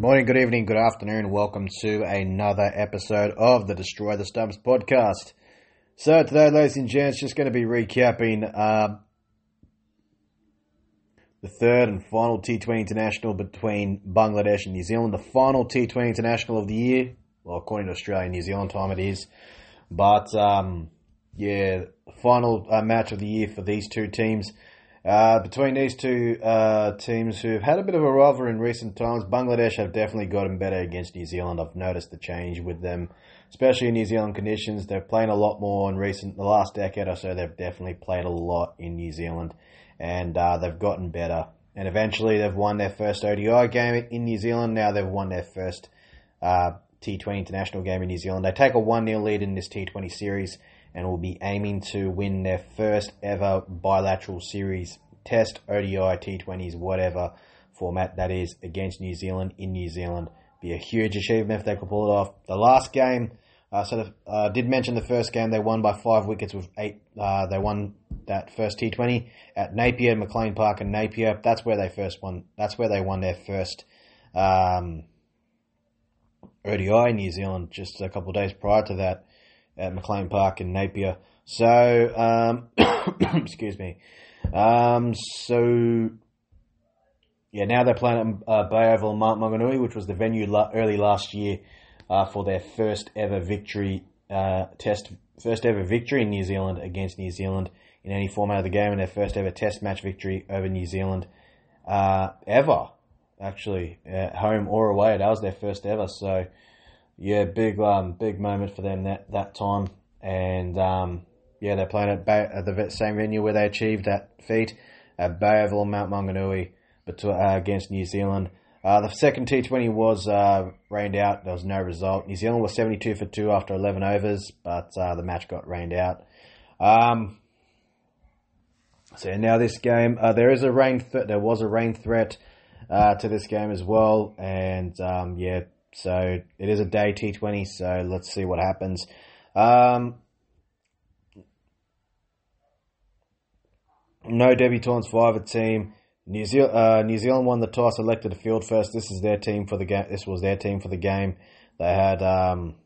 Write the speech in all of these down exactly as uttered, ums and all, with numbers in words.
Good morning, good evening, good afternoon. Welcome to another episode of the Destroy the Stumps podcast. So today, ladies and gents, just going to be recapping uh, the third and final T twenty International between Bangladesh and New Zealand. The final T twenty International of the year. Well, according to Australia, New Zealand time it is. But, um, yeah, final uh, match of the year for these two teams. Uh, between these two uh, teams who've had a bit of a rivalry in recent times, Bangladesh have definitely gotten better against New Zealand. I've noticed the change with them, especially in New Zealand conditions. They're playing a lot more in recent, the last decade or so. They've definitely played a lot in New Zealand, and uh, they've gotten better. And eventually they've won their first O D I game in New Zealand. Now they've won their first uh, T twenty international game in New Zealand. They take a one nil lead in this T twenty series and will be aiming to win their first ever bilateral series, test, O D I, T twenties, whatever format that is, against New Zealand in New Zealand. Be a huge achievement if they could pull it off. The last game, I uh, sort of uh, did mention the first game they won by five wickets with eight. Uh, they won that first T twenty at Napier, McLean Park and Napier. That's where they first won. That's where they won their first um, O D I in New Zealand just a couple of days prior to that, at McLean Park in Napier. So, um, excuse me. Um, so, yeah, now they're playing at uh, Bay Oval and Mount Maunganui, which was the venue la- early last year uh, for their first ever victory, uh, test, first ever victory in New Zealand against New Zealand in any format of the game, and their first ever test match victory over New Zealand uh, ever, actually, at home or away. That was their first ever, so... Yeah, big um, big moment for them that, that time. And, um, yeah, they're playing at, Bay, at the same venue where they achieved that feat, at Bay Oval and Mount Maunganui between, uh, against New Zealand. Uh, the second T twenty was uh, rained out. There was no result. New Zealand was seventy-two for two after eleven overs, but uh, the match got rained out. Um, so now this game, uh, there is a rain. Th- there was a rain threat uh, to this game as well. And, um, yeah... So it is a day T twenty, so let's see what happens. Um, no debutants for either team. New Zealand, uh, New Zealand won the toss, elected a field first. This is their team for the game. This was their team for the game. They had um,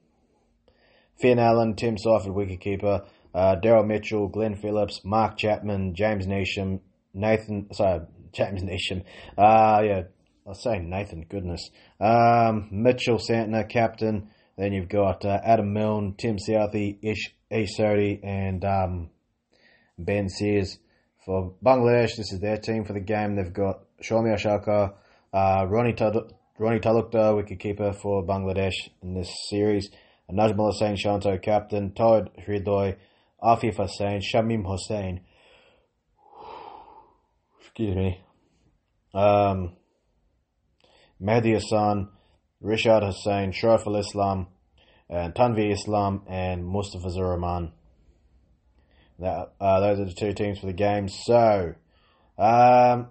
Finn Allen, Tim Seifert, wicketkeeper, uh, Daryl Mitchell, Glenn Phillips, Mark Chapman, James Neesham, Nathan. Sorry, James Neesham. Uh, yeah. I'll say Nathan, goodness. Um, Mitchell Santner, captain. Then you've got uh, Adam Milne, Tim Southee, Ish Sodhi, and um, Ben Sears. For Bangladesh, this is their team for the game. They've got Shamim Shakha, uh, Ronnie Talukdar, Ronnie Talukdar, wicketkeeper for Bangladesh in this series. And Najmul Hossain Shanto, captain. Towhid Hridoy, Afif Hossain, Shamim Hossain. Excuse me. Um... Mehidy Hasan, Rishad Hossain, Shoriful Islam, and Tanzim Islam, and Mustafizur Rahman. That, uh, those are the two teams for the game. So, um,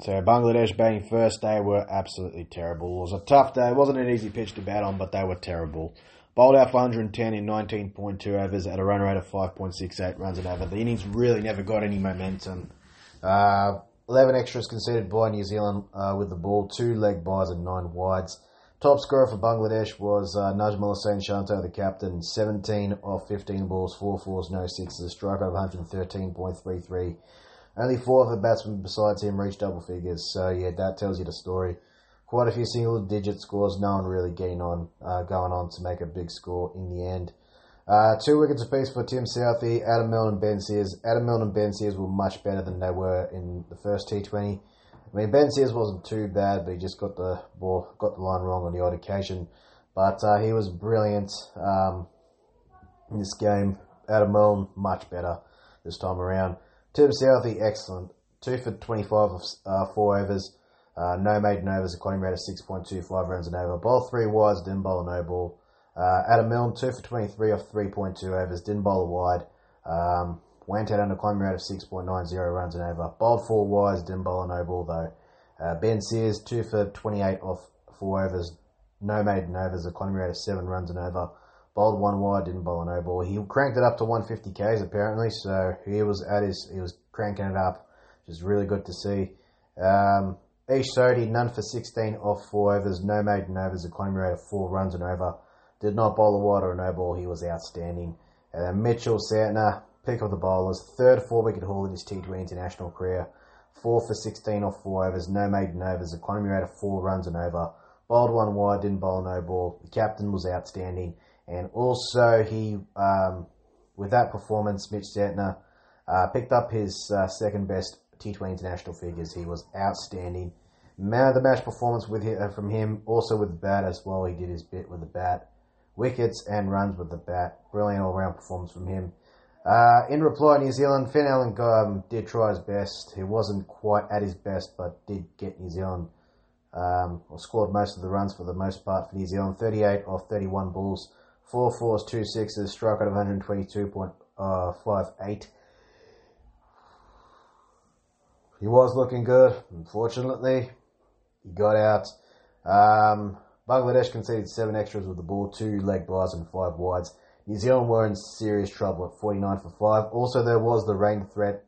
so Bangladesh batting first, they were absolutely terrible. It was a tough day. It wasn't an easy pitch to bat on, but they were terrible. Bowled out for one hundred ten in nineteen point two overs at a run rate of five point six eight runs an over. The innings really never got any momentum. Uh, eleven extras conceded by New Zealand uh, with the ball, two leg byes and nine wides. Top scorer for Bangladesh was uh, Najmul Hossain Shanto, the captain, seventeen off fifteen balls, four fours, no sixes, strike of one hundred thirteen point three three. Only four of the batsmen besides him reached double figures, so yeah, that tells you the story. Quite a few single-digit scores, no one really getting on, uh, going on to make a big score in the end. Uh, two wickets apiece for Tim Southee, Adam Milne and Ben Sears. Adam Milne and Ben Sears were much better than they were in the first T twenty. I mean, Ben Sears wasn't too bad, but he just got the ball, got the line wrong on the odd occasion. But uh, he was brilliant um, in this game. Adam Milne, much better this time around. Tim Southee, excellent. two for twenty-five of uh, four overs. Uh, no maiden overs, a quantum rate of six point two five runs an over. Bowl three wides, didn't bowl a no ball. Uh, Adam Milne, two for twenty-three off three point two overs, didn't bowl wide, um, went out on a climbing rate of six point nine zero runs an over, bowled four wides, didn't bowl a no ball though. Uh, Ben Sears, two for twenty-eight off four overs, no maiden overs, a climbing rate of seven runs an over, bowled one wide, didn't bowl a no ball. He cranked it up to one hundred fifty kays apparently, so he was at his, he was cranking it up, which is really good to see. Um, Ish Sodhi, none for sixteen off four overs, no maiden overs, economy rate of four runs and over. Did not bowl the water or no ball, he was outstanding. And then Mitchell Santner, pick of the bowlers, third four-wicket haul in his T twenty international career. Four for sixteen off four overs, no maiden overs, economy rate of four runs and over. Bowled one wide, didn't bowl no ball. The captain was outstanding. And also he, um, with that performance, Mitch Santner uh, picked up his uh, second best T twenty international figures. He was outstanding. Man of the match performance with him, from him, also with the bat as well. He did his bit with the bat. Wickets and runs with the bat. Brilliant all-round performance from him. Uh, in reply, New Zealand, Finn Allen um, did try his best. He wasn't quite at his best, but did get New Zealand, um, or scored most of the runs for the most part for New Zealand. thirty-eight off thirty-one balls, four fours, two sixes, strike out of one twenty-two point five eight. He was looking good. Unfortunately, he got out. Um, Bangladesh conceded seven extras with the ball, two leg byes and five wides. New Zealand were in serious trouble at forty-nine for five. Also, there was the rain threat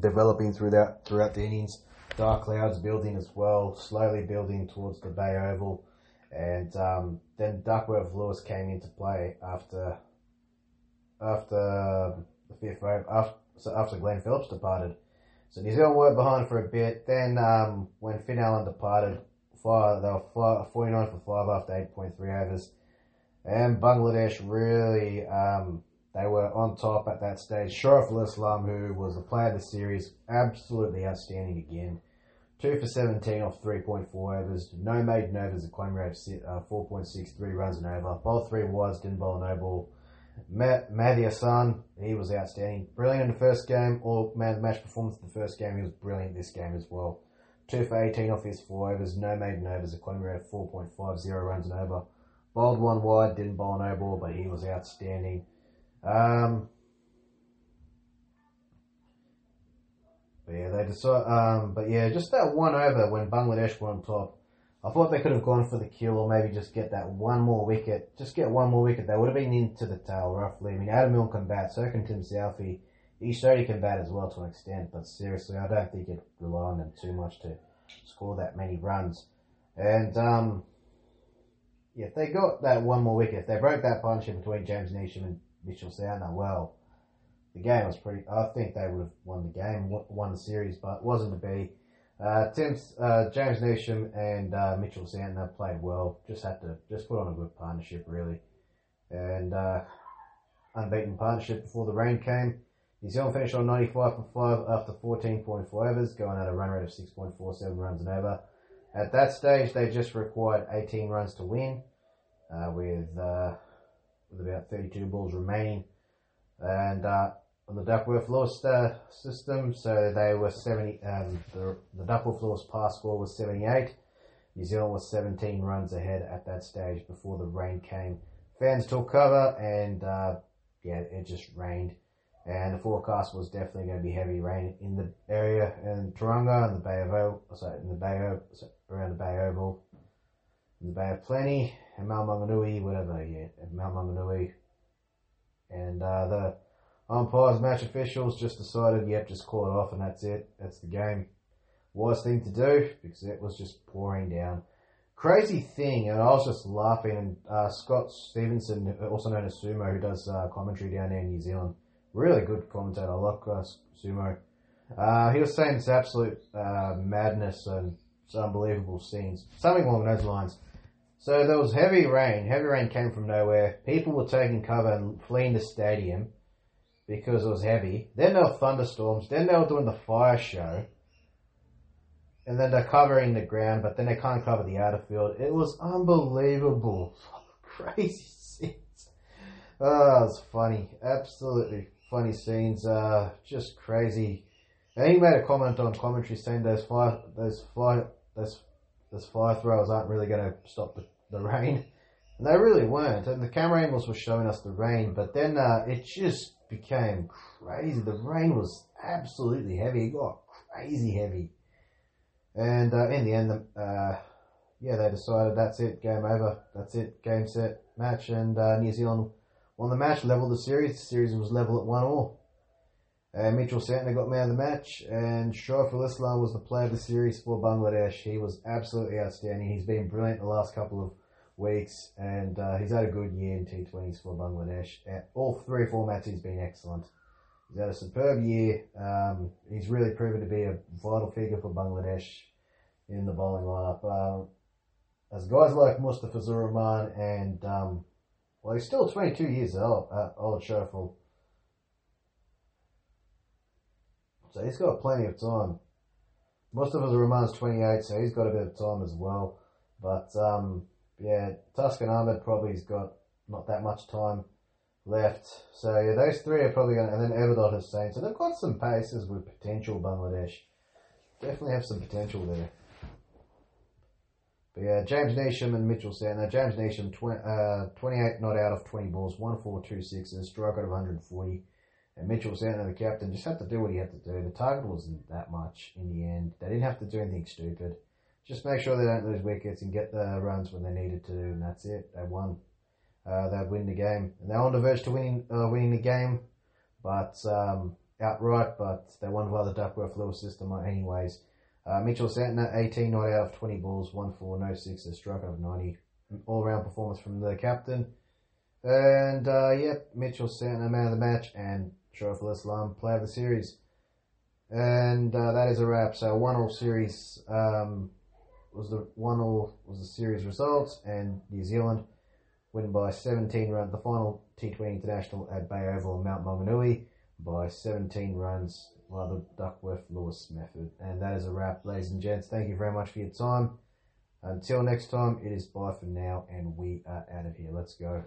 developing throughout, throughout the innings. Dark clouds building as well, slowly building towards the Bay Oval. And um, then Duckworth Lewis came into play after after the fifth over, after, so after Glenn Phillips departed. So New Zealand were behind for a bit. Then um, when Finn Allen departed, five, they were forty-nine for five after eight point three overs. And Bangladesh really, um, they were on top at that stage. Shoriful Islam, who was the player of the series, absolutely outstanding again. two for seventeen off three point four overs. No maiden overs, economy rate of four point six, three runs and over. Bowl three wides, didn't bowl no ball. Mehidy Hasan, he was outstanding. Brilliant in the first game, or man of the match performance in the first game. He was brilliant this game as well. two for eighteen off his four overs. No maiden overs, economy rate of four point five, zero runs and over. Bowled one wide, didn't bowl no ball, but he was outstanding. Um, but yeah, they decided, um, but yeah, just that one over when Bangladesh were on top. I thought they could have gone for the kill or maybe just get that one more wicket. Just get one more wicket. They would have been into the tail roughly. I mean, Adam Milne can bat, so can Tim Southee. Ish Sodhi can bat as well to an extent, but seriously, I don't think it'd rely on them too much to score that many runs. And, um... yeah, if they got that one more wicket, if they broke that partnership between James Neesham and Mitchell Santner, well, the game was pretty... I think they would have won the game, won the series, but it wasn't to be. Uh, Tim, uh, James Neesham and uh, Mitchell Santner played well. Just had to just put on a good partnership, really. And uh, unbeaten partnership before the rain came. New Zealand finished on ninety-five for five after fourteen point four overs, going at a run rate of six point four seven runs and over. At that stage, they just required eighteen runs to win, uh, with, uh, with about thirty-two balls remaining, and uh, on the Duckworth Lewis uh, system, so they were seventy. Um, the, the Duckworth Lewis pass score was seventy-eight. New Zealand was seventeen runs ahead at that stage before the rain came. Fans took cover, and uh, yeah, it just rained, and the forecast was definitely going to be heavy rain in the area in Tauranga and the Bay Oval, sorry, in the Bay Oval. Around the Bay Oval, the Bay of Plenty, and Mount Maunganui, whatever, yeah, Mount Maunganui. And uh, the umpires, match officials just decided, yep, just call it off and that's it. That's the game. Wise thing to do, because it was just pouring down. Crazy thing, and I was just laughing, and uh, Scott Stevenson, also known as Sumo, who does uh, commentary down there in New Zealand, really good commentator, I like uh, Sumo. Uh, he was saying it's absolute uh, madness and unbelievable scenes, something along those lines. So there was heavy rain. Heavy rain came from nowhere. People were taking cover and fleeing the stadium because it was heavy. Then there were thunderstorms. Then they were doing the fire show. And then they're covering the ground, but then they can't cover the outer field. It was unbelievable. Crazy scenes. Oh, it's funny. Absolutely funny scenes. Uh, just crazy. And he made a comment on commentary saying those fire, those fire, those, those fire throwers aren't really going to stop the, the rain, and they really weren't. And the camera angles were showing us the rain, but then uh, it just became crazy. The rain was absolutely heavy. It got crazy heavy, and uh, in the end, uh, yeah, they decided that's it, game over. That's it, game set match, and uh, New Zealand won the match, leveled the series. The series was level at one all. Uh, Mitchell Santner got man of the match, and Shoriful Islam was the player of the series for Bangladesh. He was absolutely outstanding. He's been brilliant the last couple of weeks, and uh, he's had a good year in T twenties for Bangladesh. At all three formats, he's been excellent. He's had a superb year. Um, he's really proven to be a vital figure for Bangladesh in the bowling lineup. Um, as guys like Mustafizur Rahman and, um, well, he's still twenty-two years old, uh, old Shoriful. So he's got plenty of time. Mustafizur Rahman's twenty-eight, so he's got a bit of time as well. But, um, yeah, Tuscan Ahmed probably's got not that much time left. So, yeah, those three are probably going to... And then Everdot Hossain. So they've got some paces with potential, Bangladesh. Definitely have some potential there. But, yeah, James Neesham and Mitchell Santner. James Neesham, tw- uh, twenty-eight not out of twenty balls, one four two six, and a strike out of one hundred forty. And Mitchell Santner, the captain, just had to do what he had to do. The target wasn't that much in the end. They didn't have to do anything stupid. Just make sure they don't lose wickets and get the runs when they needed to, and that's it. They won. Uh, they'd win the game. And they were on the verge to winning, uh, winning the game, but um, outright, but they won by the Duckworth Lewis system anyways. Uh, Mitchell Santner, eighteen not out of twenty balls, one four, no six, a strike out of ninety. All-round performance from the captain. And, uh, yep, Mitchell Santner, man of the match, and Shoriful Islam, player of the series. And uh, that is a wrap. So one all series um, was the one all was the series results, and New Zealand win by seventeen runs. The final T twenty International at Bay Oval and Mount Maunganui by seventeen runs by the Duckworth Lewis method. And that is a wrap, ladies and gents. Thank you very much for your time. Until next time, it is bye for now, and we are out of here. Let's go.